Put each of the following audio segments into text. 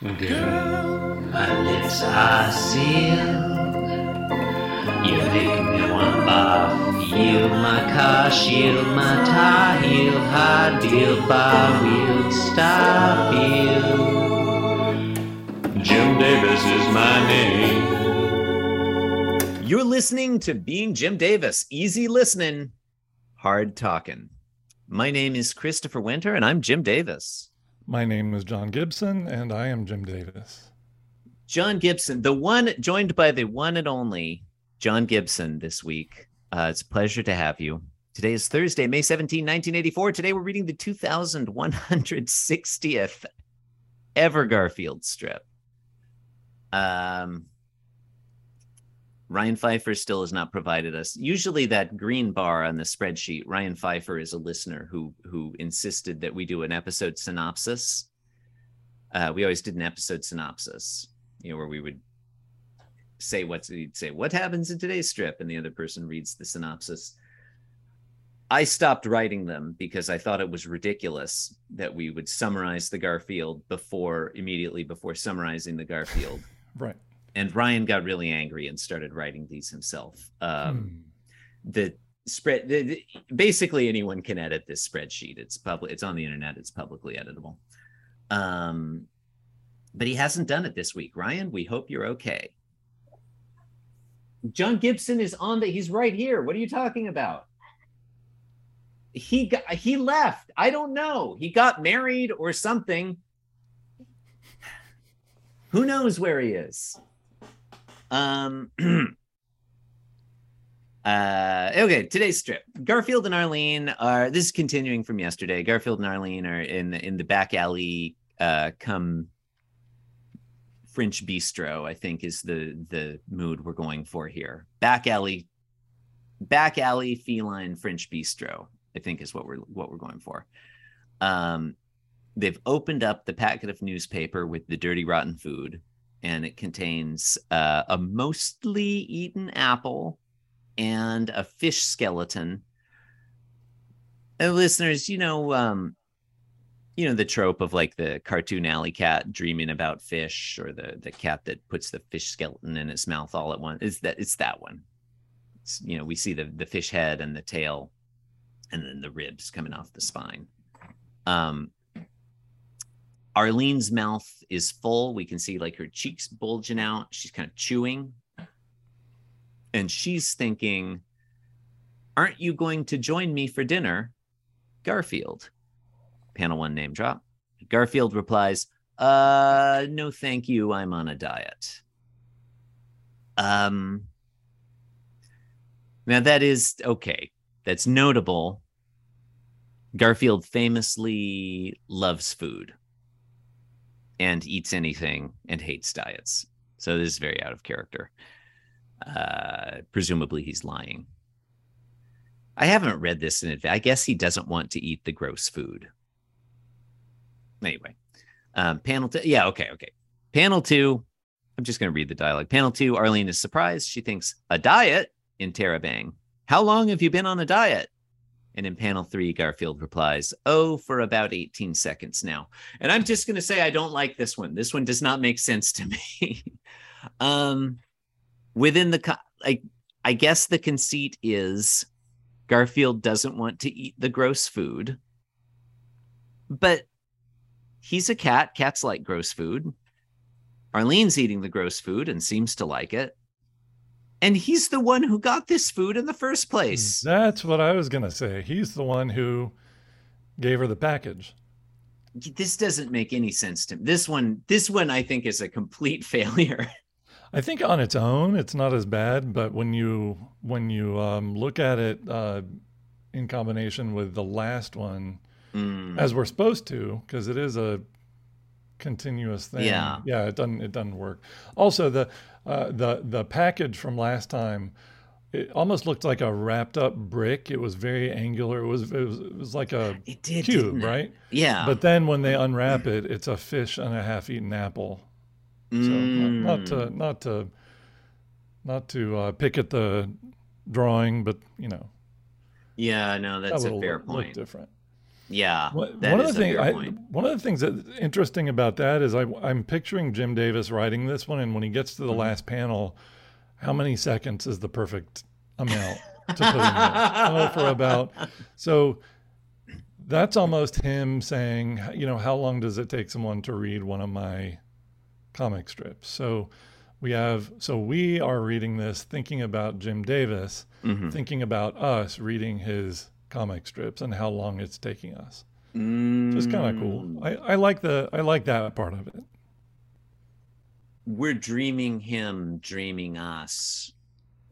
Girl, my lips are sealed. You make me want to barf. Yield my car, shield my tie, heel, hard deal, bar wheel, stop you. Jim Davis is my name. You're listening to Being Jim Davis. Easy listening, hard talking. My name is Christopher Winter, and I'm Jim Davis. My name is John Gibson, and I am Jim Davis. John Gibson, the one joined by the one and only John Gibson this week. It's a pleasure to have you. Today is Thursday, May 17, 1984. Today we're reading the 2160th ever Garfield strip. Ryan Pfeiffer still has not provided us. Usually that green bar on the spreadsheet, Ryan Pfeiffer is a listener who insisted that we do an episode synopsis. We always did an episode synopsis, where we would say what happens in today's strip, and the other person reads the synopsis. I stopped writing them because I thought it was ridiculous that we would summarize the Garfield immediately before summarizing the Garfield. Right. And Ryan got really angry and started writing these himself. The spread, basically anyone can edit this spreadsheet. It's public. It's on the internet. It's publicly editable. But he hasn't done it this week. Ryan, we hope you're okay. John Gibson is on he's right here. What are you talking about? He left. I don't know. He got married or something. Who knows where he is? Okay, today's strip. Garfield and Arlene this is continuing from yesterday. Garfield and Arlene are in the back alley, come French bistro, I think is the mood we're going for here. Back alley feline French bistro, I think is what we're going for. They've opened up the packet of newspaper with the dirty, rotten food, and it contains a mostly eaten apple and a fish skeleton. And listeners, the trope of like the cartoon alley cat dreaming about fish, or the cat that puts the fish skeleton in its mouth all at once. It's that one. It's, we see the fish head and the tail, and then the ribs coming off the spine. Arlene's mouth is full. We can see like her cheeks bulging out. She's kind of chewing. And she's thinking, aren't you going to join me for dinner, Garfield? Panel 1 name drop. Garfield replies, no, thank you. I'm on a diet. Now that is okay. That's notable. Garfield famously loves food and eats anything and hates diets. So this is very out of character. Presumably he's lying. I haven't read this in advance. I guess he doesn't want to eat the gross food. Anyway, panel two. Yeah, okay. Panel two, I'm just going to read the dialogue. Panel two, Arlene is surprised. She thinks, a diet? In Terabang. How long have you been on a diet? And in panel 3, Garfield replies, for about 18 seconds now. And I'm just going to say I don't like this one. This one does not make sense to me. Within the, I guess the conceit is Garfield doesn't want to eat the gross food. But he's a cat. Cats like gross food. Arlene's eating the gross food and seems to like it. And he's the one who got this food in the first place. That's what I was going to say. He's the one who gave her the package. This doesn't make any sense to me. This one I think is a complete failure. I think on its own, it's not as bad. But when you look at it in combination with the last one, as we're supposed to, because it is a continuous thing. Yeah. It doesn't work. Also, the package from last time, it almost looked like a wrapped up brick. It was very angular. It was like a cube, right? Yeah. But then when they unwrap it, it's a fish and a half eaten apple. So not to pick at the drawing, but Yeah, no, that's a fair point. Different. Yeah. One of the things that's interesting about that is I'm picturing Jim Davis writing this one, and when he gets to the last panel, how many seconds is the perfect amount to put in there? So that's almost him saying, you know, how long does it take someone to read one of my comic strips? So we are reading this, thinking about Jim Davis, thinking about us reading his comic strips and how long it's taking us. Just kind of cool. I like that part of it. We're dreaming him, dreaming us,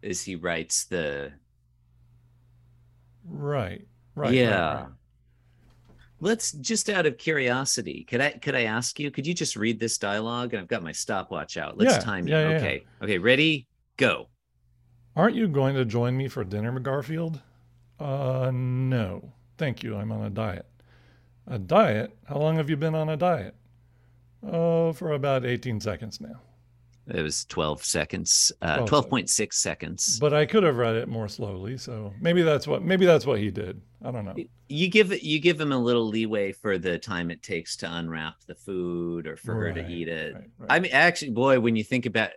as he writes the. Right. Yeah. Right. Let's just, out of curiosity, could I ask you? Could you just read this dialogue? And I've got my stopwatch out. Let's time you. Yeah, okay. Yeah. Okay. Ready? Go. Aren't you going to join me for dinner, Garfield? No. Thank you. I'm on a diet. A diet? How long have you been on a diet? Oh, for about 18 seconds now. It was 12 seconds. 12.6 seconds. But I could have read it more slowly, so maybe that's what he did. I don't know. You give him a little leeway for the time it takes to unwrap the food or for her to eat it. Right. I mean, actually, boy, when you think about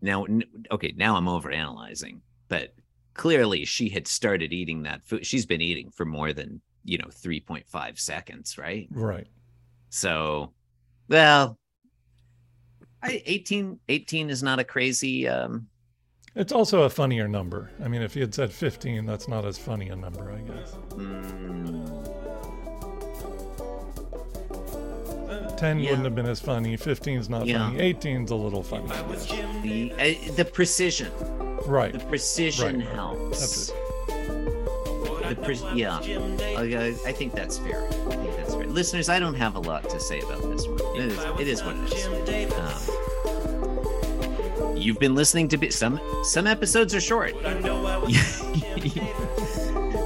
now, okay, now I'm overanalyzing, but clearly she had started eating that food. She's been eating for more than 3.5 seconds, right? Right. So, well. 18 is not a crazy. It's also a funnier number. I mean, if he had said 15, that's not as funny a number, I guess. 10 wouldn't have been as funny. 15's not funny. 18's a little funny. The precision. Right. The precision helps. That's it. I think that's fair. Listeners, I don't have a lot to say about this one. It is what it is. You've been listening to some episodes are short.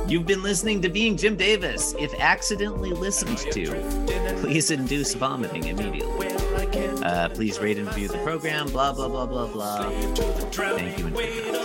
You've been listening to Being Jim Davis. If accidentally listened to, please induce vomiting immediately. Please rate and review the program. Blah blah blah blah blah. Thank you and goodbye.